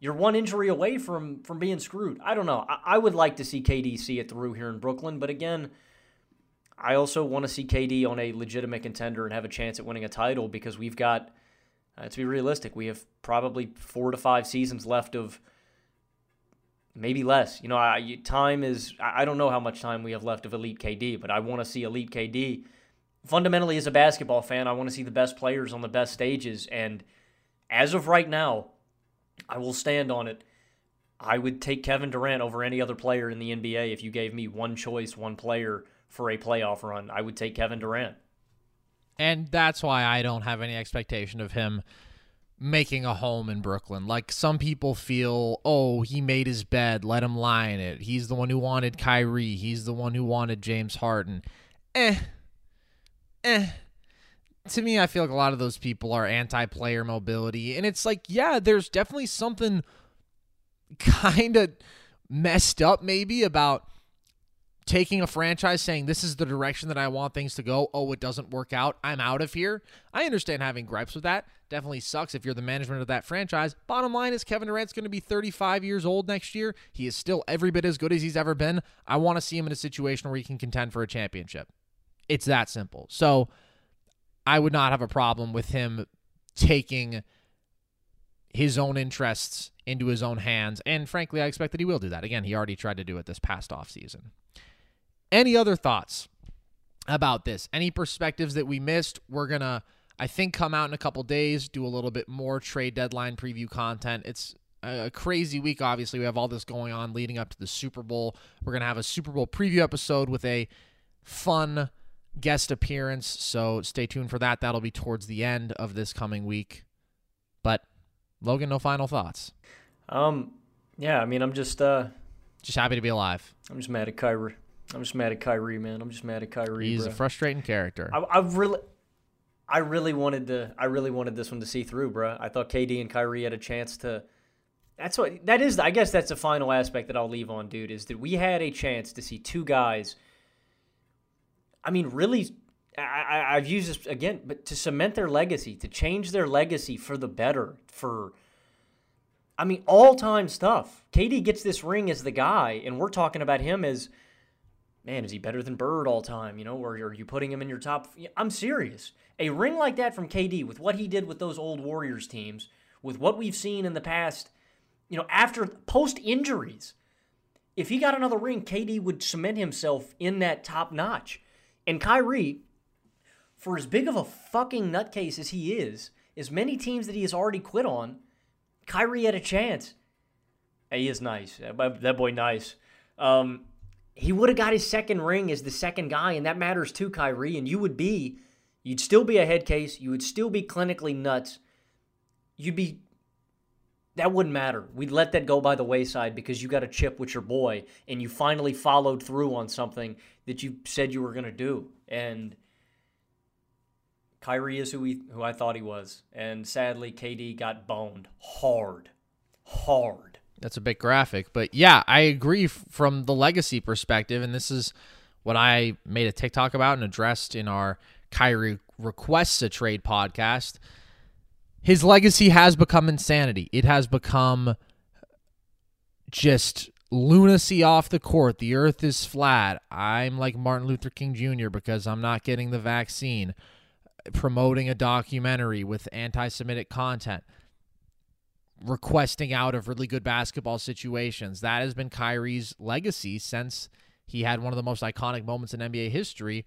You're one injury away from, from being screwed. I don't know. I, I would like to see K D see it through here in Brooklyn, but again, I also want to see K D on a legitimate contender and have a chance at winning a title because we've got, uh, to be realistic, we have probably four to five seasons left of maybe less. You know, I, time is, I don't know how much time we have left of elite K D, but I want to see elite K D. Fundamentally, as a basketball fan, I want to see the best players on the best stages, and as of right now, I will stand on it. I would take Kevin Durant over any other player in the N B A. If you gave me one choice, one player for a playoff run, I would take Kevin Durant. And that's why I don't have any expectation of him making a home in Brooklyn. Like, some people feel, oh, he made his bed, let him lie in it. He's the one who wanted Kyrie. He's the one who wanted James Harden. Eh. Eh. To me, I feel like a lot of those people are anti-player mobility. And it's like, yeah, there's definitely something kind of messed up maybe about taking a franchise, saying this is the direction that I want things to go. Oh, it doesn't work out. I'm out of here. I understand having gripes with that. Definitely sucks if you're the management of that franchise. Bottom line is Kevin Durant's going to be thirty-five years old next year. He is still every bit as good as he's ever been. I want to see him in a situation where he can contend for a championship. It's that simple. So I would not have a problem with him taking his own interests into his own hands. And frankly, I expect that he will do that. Again, he already tried to do it this past offseason. Any other thoughts about this? Any perspectives that we missed? We're going to, I think, come out in a couple days, do a little bit more trade deadline preview content. It's a crazy week, obviously. We have all this going on leading up to the Super Bowl. We're going to have a Super Bowl preview episode with a fun guest appearance, so stay tuned for that. That'll be towards the end of this coming week. But, Logan, no final thoughts? Um, yeah, I mean, I'm just... Uh, just happy to be alive. I'm just mad at Kyrie. I'm just mad at Kyrie, man. I'm just mad at Kyrie. He's bro. a frustrating character. I, I really, I really wanted to. I really wanted this one to see through, bro. I thought K D and Kyrie had a chance to. That's what. That is. I guess that's the final aspect that I'll leave on, dude. Is that we had a chance to see two guys. I mean, really, I, I, I've used this again, but to cement their legacy, to change their legacy for the better, for. I mean, all-time stuff. K D gets this ring as the guy, and we're talking about him as. Man, is he better than Bird all time, you know, or are you putting him in your top? I'm serious. A ring like that from K D, with what he did with those old Warriors teams, with what we've seen in the past, you know, after post-injuries, if he got another ring, K D would cement himself in that top notch. And Kyrie, for as big of a fucking nutcase as he is, as many teams that he has already quit on, Kyrie had a chance. Hey, he is nice. That boy nice. Um... He would have got his second ring as the second guy, and that matters too, Kyrie. And you would be, you'd still be a head case. You would still be clinically nuts. You'd be, that wouldn't matter. We'd let that go by the wayside because you got a chip with your boy, and you finally followed through on something that you said you were going to do. And Kyrie is who, he, who I thought he was. And sadly, K D got boned hard, hard. That's a bit graphic, but yeah, I agree f- from the legacy perspective, and this is what I made a TikTok about and addressed in our Kyrie Requests a Trade podcast. His legacy has become insanity. It has become just lunacy off the court. The earth is flat. I'm like Martin Luther King Junior because I'm not getting the vaccine. Promoting a documentary with anti-Semitic content. Requesting out of really good basketball situations. That has been Kyrie's legacy since he had one of the most iconic moments in N B A history,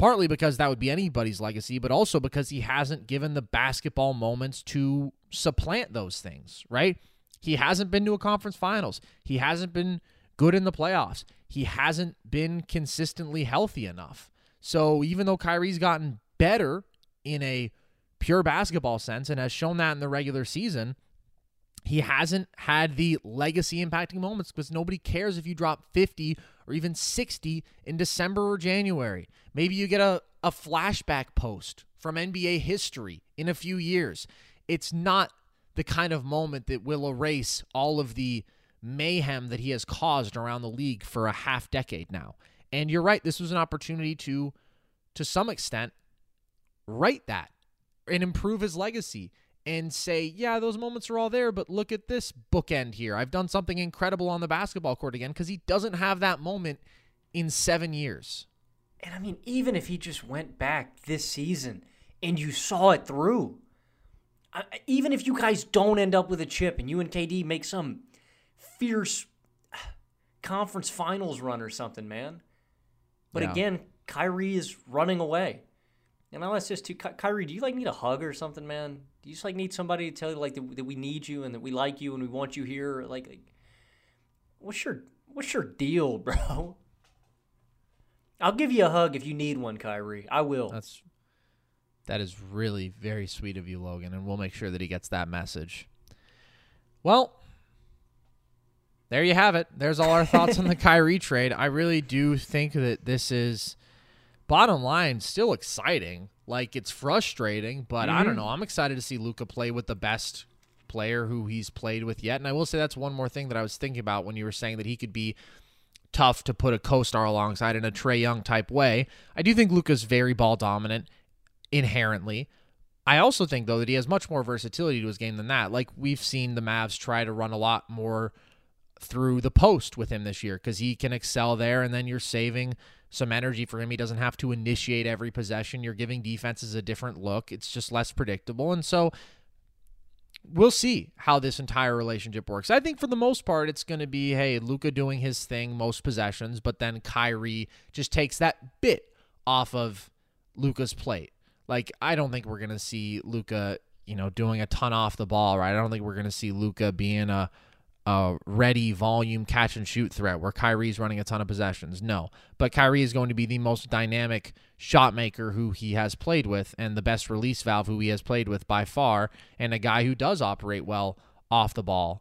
partly because that would be anybody's legacy, but also because he hasn't given the basketball moments to supplant those things, right? He hasn't been to a conference finals. He hasn't been good in the playoffs. He hasn't been consistently healthy enough. So even though Kyrie's gotten better in a pure basketball sense and has shown that in the regular season, he hasn't had the legacy-impacting moments because nobody cares if you drop fifty or even sixty in December or January. Maybe you get a, a flashback post from N B A history in a few years. It's not the kind of moment that will erase all of the mayhem that he has caused around the league for a half decade now. And you're right, this was an opportunity to, to some extent, right that and improve his legacy. And say, yeah, those moments are all there, but look at this bookend here. I've done something incredible on the basketball court again, because he doesn't have that moment in seven years. And I mean, even if he just went back this season and you saw it through, I, even if you guys don't end up with a chip and you and K D make some fierce conference finals run or something, man. But yeah. Again, Kyrie is running away. M L S just too. Kyrie, do you like need a hug or something, man? Do you just like need somebody to tell you like that, that we need you and that we like you and we want you here? Like, like what's your what's your deal, bro? I'll give you a hug if you need one, Kyrie. I will. That's that is really very sweet of you, Logan, and we'll make sure that he gets that message. Well, there you have it. There's all our thoughts on the Kyrie trade. I really do think that this is, bottom line, still exciting. Like, it's frustrating, but mm-hmm. I don't know. I'm excited to see Luka play with the best player who he's played with yet. And I will say that's one more thing that I was thinking about when you were saying that he could be tough to put a co-star alongside in a Trae Young type way. I do think Luka's very ball dominant inherently. I also think, though, that he has much more versatility to his game than that. Like, we've seen the Mavs try to run a lot more through the post with him this year because he can excel there, and then you're saving some energy for him. He doesn't have to initiate every possession. You're giving defenses a different look. It's just less predictable. And so we'll see how this entire relationship works. I think for the most part, it's going to be, hey, Luka doing his thing, most possessions, but then Kyrie just takes that bit off of Luka's plate. Like, I don't think we're going to see Luka, you know, doing a ton off the ball, right? I don't think we're going to see Luka being a, a ready volume catch and shoot threat where Kyrie's running a ton of possessions. No, but Kyrie is going to be the most dynamic shot maker who he has played with and the best release valve who he has played with by far, and a guy who does operate well off the ball,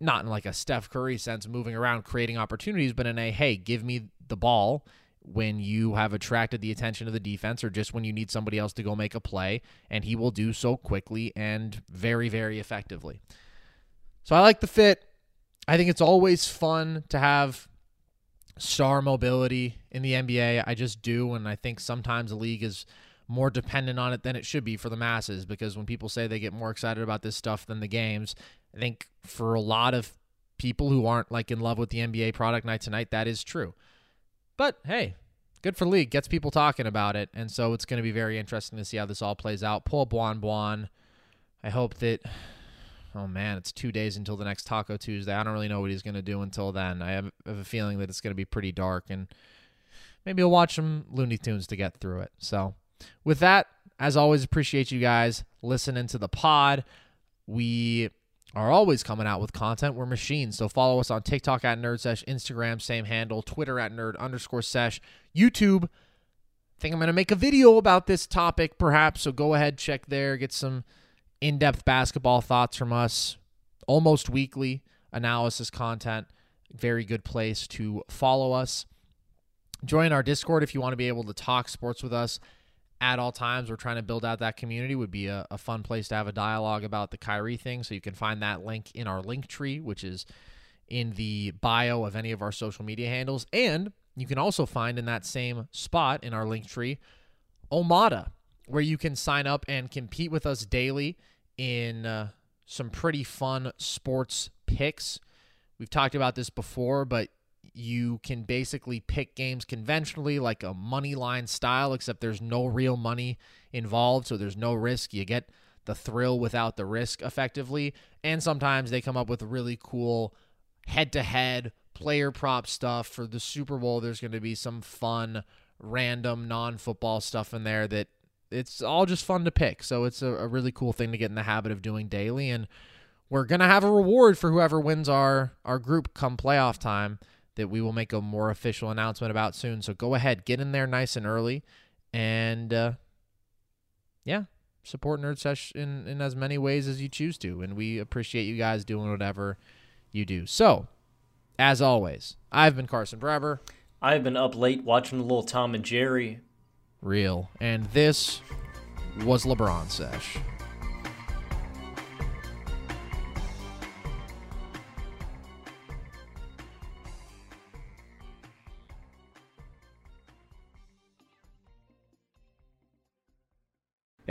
not in like a Steph Curry sense, moving around, creating opportunities, but in a, hey, give me the ball when you have attracted the attention of the defense or just when you need somebody else to go make a play, and he will do so quickly and very, very effectively. So I like the fit. I think it's always fun to have star mobility in the N B A. I just do, and I think sometimes the league is more dependent on it than it should be for the masses, because when people say they get more excited about this stuff than the games, I think for a lot of people who aren't like in love with the N B A product night to night, that is true. But, hey, good for league. Gets people talking about it. And so it's going to be very interesting to see how this all plays out. Paul Buon Buon. I hope that, oh, man, it's two days until the next Taco Tuesday. I don't really know what he's going to do until then. I have, have a feeling that it's going to be pretty dark. And maybe I'll watch some Looney Tunes to get through it. So with that, as always, appreciate you guys listening to the pod. We are always coming out with content. We're machines. So follow us on TikTok at Nerd Sesh, Instagram, same handle, Twitter at Nerd underscore Sesh, YouTube. I think I'm going to make a video about this topic perhaps. So go ahead, check there, get some in-depth basketball thoughts from us. Almost weekly analysis content. Very good place to follow us. Join our Discord if you want to be able to talk sports with us at all times. We're trying to build out that community. Would be a, a fun place to have a dialogue about the Kyrie thing. So you can find that link in our link tree, which is in the bio of any of our social media handles. And you can also find in that same spot in our link tree, Omada, where you can sign up and compete with us daily in uh, some pretty fun sports picks. We've talked about this before, but you can basically pick games conventionally, like a money line style, except there's no real money involved, so there's no risk. You get the thrill without the risk, effectively. And sometimes they come up with really cool head-to-head player prop stuff. For the Super Bowl, there's going to be some fun, random, non-football stuff in there that it's all just fun to pick. So it's a, a really cool thing to get in the habit of doing daily. And we're going to have a reward for whoever wins our, our group come playoff time that we will make a more official announcement about soon. So go ahead, get in there nice and early, and uh, yeah, support Nerd Sesh in, in as many ways as you choose to, and we appreciate you guys doing whatever you do. So, as always, I've been Carson Braver. I've been up late watching a little Tom and Jerry. Real. And this was LeBron Sesh.